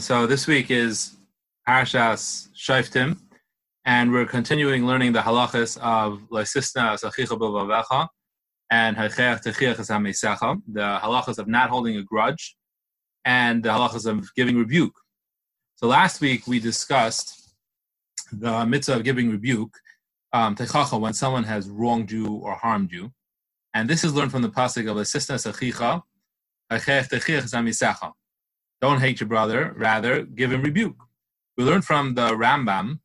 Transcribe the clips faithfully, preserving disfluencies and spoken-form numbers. So this week is Parshas Shoftim, and we're continuing learning the halachas of Laisisna Sachicha Bilvavecha and Hochei'ach Tochiach Et Amitecha, the halachas of not holding a grudge, and the halachas of giving rebuke. So last week we discussed the mitzvah of giving rebuke, um, techacha, when someone has wronged you or harmed you. And this is learned from the pasuk of Laisisna Sachicha, Hochei'ach Tochiach Et Amitecha. Don't hate your brother, rather give him rebuke. We learn from the Rambam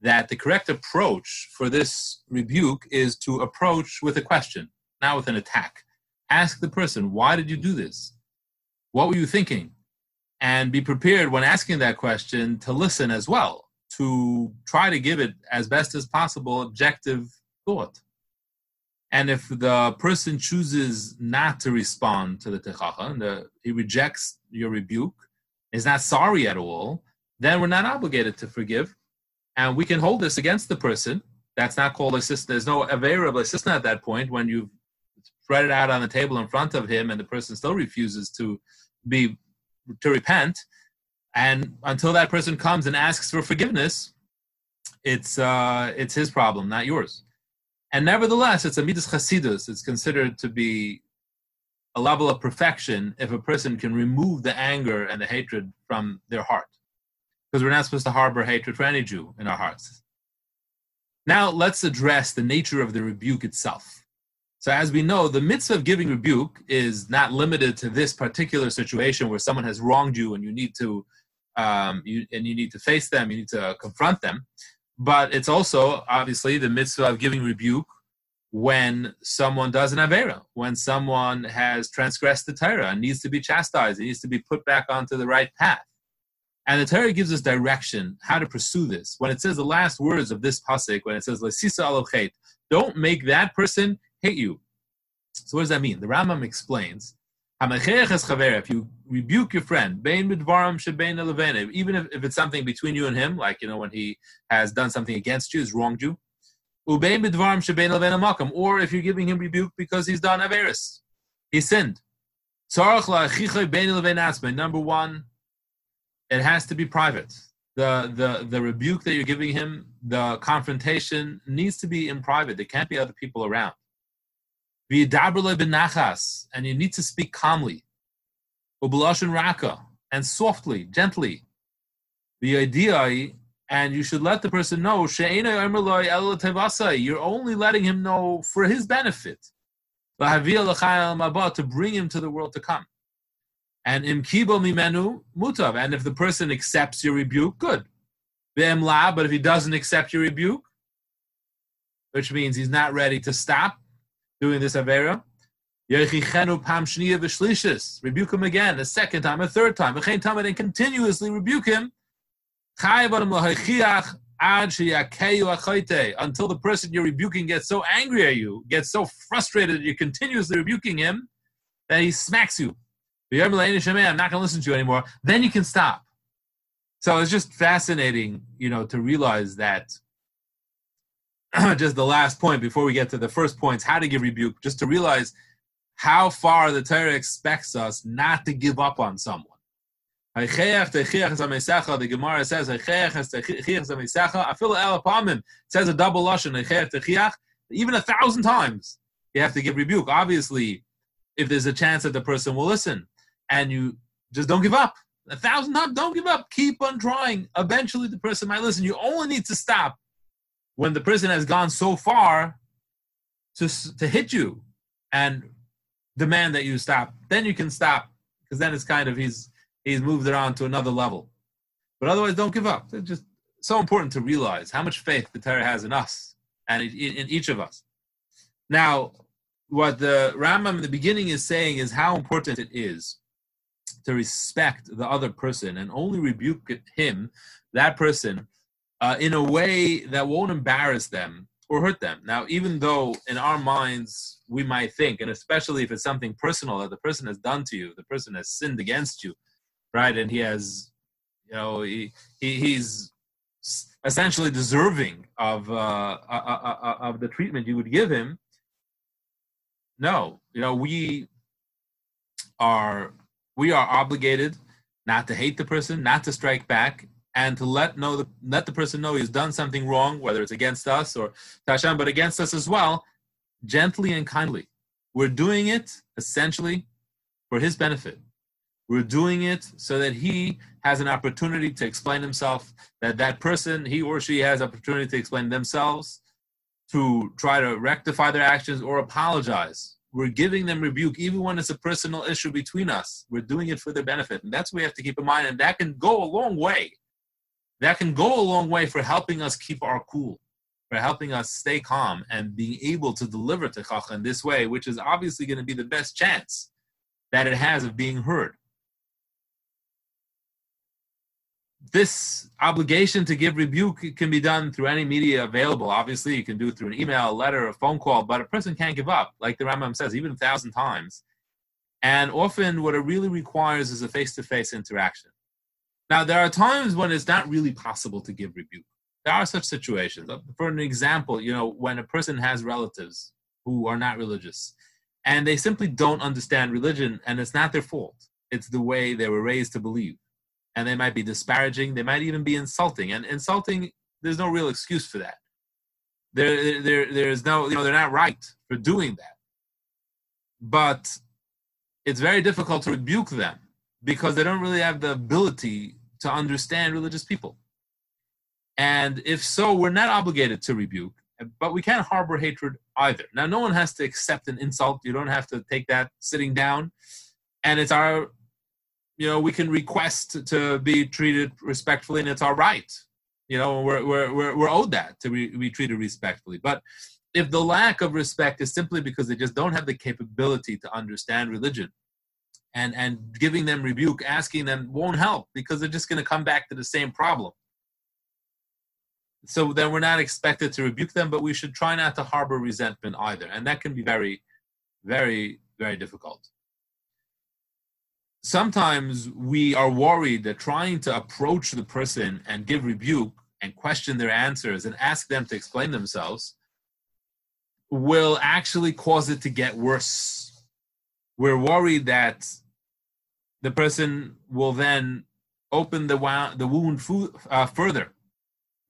that the correct approach for this rebuke is to approach with a question, not with an attack. Ask the person, why did you do this? What were you thinking? And be prepared when asking that question to listen as well, to try to give it as best as possible objective thought. And if the person chooses not to respond to the techacha, the, he rejects your rebuke, is not sorry at all, then we're not obligated to forgive. And we can hold this against the person. That's not called assist. There's no Avera of Laisisna at that point when you've spread it out on the table in front of him and the person still refuses to be to repent. And until that person comes and asks for forgiveness, it's uh, it's his problem, not yours. And nevertheless, it's a midas chasidus. It's considered to be a level of perfection if a person can remove the anger and the hatred from their heart. Because we're not supposed to harbor hatred for any Jew in our hearts. Now, let's address the nature of the rebuke itself. So as we know, the mitzvah of giving rebuke is not limited to this particular situation where someone has wronged you and you need to, um, you, and you need to face them, you need to confront them. But it's also, obviously, the mitzvah of giving rebuke when someone does an Avera, when someone has transgressed the Torah and needs to be chastised, it needs to be put back onto the right path. And the Torah gives us direction how to pursue this. When it says the last words of this pasuk, when it says, don't make that person hate you. So what does that mean? The Rambam explains, if you rebuke your friend, even if, if it's something between you and him, like, you know, when he has done something against you, has wronged you, or if you're giving him rebuke because he's done averis, he sinned. Number one, it has to be private. The, the, the rebuke that you're giving him, the confrontation, needs to be in private. There can't be other people around. And you need to speak calmly, and softly, gently. The idea, and you should let the person know, you're only letting him know for his benefit, to bring him to the world to come. And and if the person accepts your rebuke, good. But if he doesn't accept your rebuke, which means he's not ready to stop doing this Avera, rebuke him again, a second time, a third time, and continuously rebuke him, until the person you're rebuking gets so angry at you, gets so frustrated that you're continuously rebuking him, that he smacks you. I'm not going to listen to you anymore. Then you can stop. So it's just fascinating, you know, to realize that. Just the last point before we get to the first points, how to give rebuke, just to realize how far the Torah expects us not to give up on someone. The Gemara says, it says a double lashon, even a thousand times you have to give rebuke. Obviously, if there's a chance that the person will listen, and you just don't give up. A thousand times, don't give up. Keep on trying. Eventually the person might listen. You only need to stop when the person has gone so far to, to hit you and demand that you stop. Then you can stop, because then it's kind of he's he's moved it on to another level. But otherwise, don't give up. It's just so important to realize how much faith the Torah has in us and in, in each of us. Now, what the Rambam in the beginning is saying is how important it is to respect the other person and only rebuke him, that person, Uh, in a way that won't embarrass them or hurt them. Now, even though in our minds we might think, and especially if it's something personal that the person has done to you, the person has sinned against you, right? And he has, you know, he, he he's essentially deserving of uh, uh, uh, of the treatment you would give him. No, you know, we are we are obligated not to hate the person, not to strike back, and to let know the, let the person know he's done something wrong, whether it's against us or Hashem, but against us as well, gently and kindly. We're doing it essentially for his benefit. We're doing it so that he has an opportunity to explain himself, that that person, he or she, has opportunity to explain themselves, to try to rectify their actions or apologize. We're giving them rebuke, even when it's a personal issue between us. We're doing it for their benefit. And that's what we have to keep in mind. And that can go a long way. That can go a long way for helping us keep our cool, for helping us stay calm and being able to deliver Tichach in this way, which is obviously going to be the best chance that it has of being heard. This obligation to give rebuke can be done through any media available. Obviously, you can do it through an email, a letter, a phone call, but a person can't give up, like the Rambam says, even a thousand times. And often what it really requires is a face-to-face interaction. Now, there are times when it's not really possible to give rebuke. There are such situations. For an example, you know, when a person has relatives who are not religious, and they simply don't understand religion, and it's not their fault. It's the way they were raised to believe. And they might be disparaging, they might even be insulting. And insulting, there's no real excuse for that. There, there, there's no, you know, they're not right for doing that. But it's very difficult to rebuke them because they don't really have the ability to understand religious people. And if so, we're not obligated to rebuke, but we can't harbor hatred either. Now, no one has to accept an insult. You don't have to take that sitting down. And it's our... You know, we can request to be treated respectfully, and it's our right. You know, we're we're we're owed that to be, be treated respectfully. But if the lack of respect is simply because they just don't have the capability to understand religion, and and giving them rebuke, asking them won't help because they're just going to come back to the same problem. So then we're not expected to rebuke them, but we should try not to harbor resentment either, and that can be very, very, very difficult. Sometimes we are worried that trying to approach the person and give rebuke and question their answers and ask them to explain themselves will actually cause it to get worse. We're worried that the person will then open the wound, the wound fu- uh, further.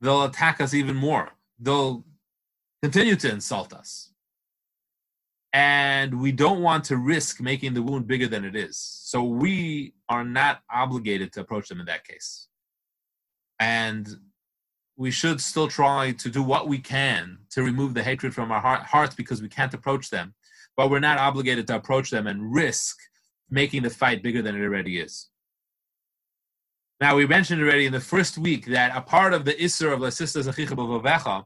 They'll attack us even more. They'll continue to insult us. And we don't want to risk making the wound bigger than it is. So we are not obligated to approach them in that case. And we should still try to do what we can to remove the hatred from our heart, hearts because we can't approach them. But we're not obligated to approach them and risk making the fight bigger than it already is. Now, we mentioned already in the first week that a part of the Isser of Laisisna Sachicha Bilvavecha,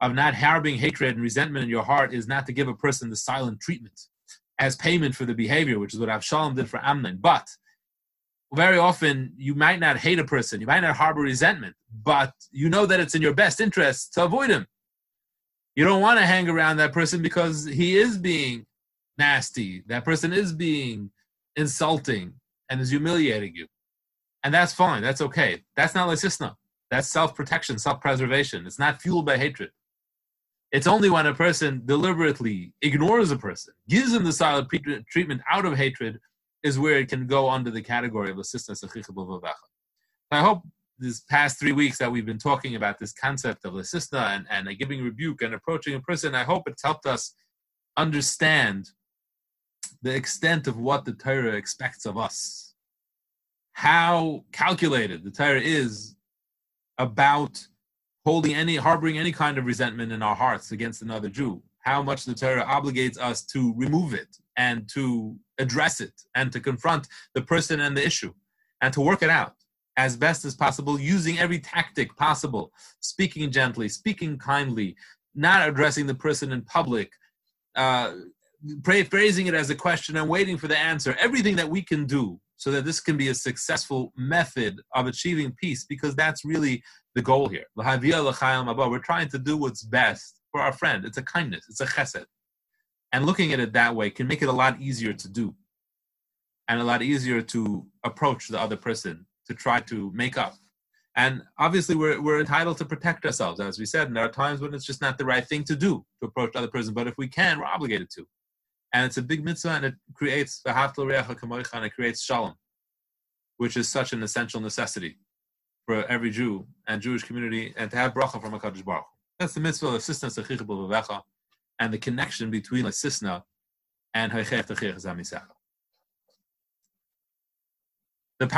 of not harboring hatred and resentment in your heart, is not to give a person the silent treatment as payment for the behavior, which is what Avshalom did for Amnon. But very often, you might not hate a person, you might not harbor resentment, but you know that it's in your best interest to avoid him. You don't want to hang around that person because he is being nasty, that person is being insulting and is humiliating you. And that's fine, that's okay. That's not Laisisna. That's self-protection, self-preservation. It's not fueled by hatred. It's only when a person deliberately ignores a person, gives them the silent treatment out of hatred, is where it can go under the category of Laisisna Sachicha Bilvavecha. I hope these past three weeks that we've been talking about this concept of Laisisna and, and giving rebuke and approaching a person, I hope it's helped us understand the extent of what the Torah expects of us, how calculated the Torah is about holding any, harboring any kind of resentment in our hearts against another Jew, how much the Torah obligates us to remove it and to address it and to confront the person and the issue and to work it out as best as possible, using every tactic possible, speaking gently, speaking kindly, not addressing the person in public, uh, phrasing it as a question and waiting for the answer, everything that we can do so that this can be a successful method of achieving peace, because that's really the goal here. We're trying to do what's best for our friend. It's a kindness, it's a chesed. And looking at it that way can make it a lot easier to do and a lot easier to approach the other person to try to make up. And obviously we're, we're entitled to protect ourselves, as we said, and there are times when it's just not the right thing to do, to approach the other person, but if we can, we're obligated to. And it's a big mitzvah, and it creates v'haklur yechah k'moichan, it creates shalom. which is such an essential necessity for every Jew and Jewish community, and to have bracha from HaKadosh Baruch Hu. That's the mitzvah of Sisna techichev and the connection between Laisisna and Hochei'ach Tochiach Et Amitecha.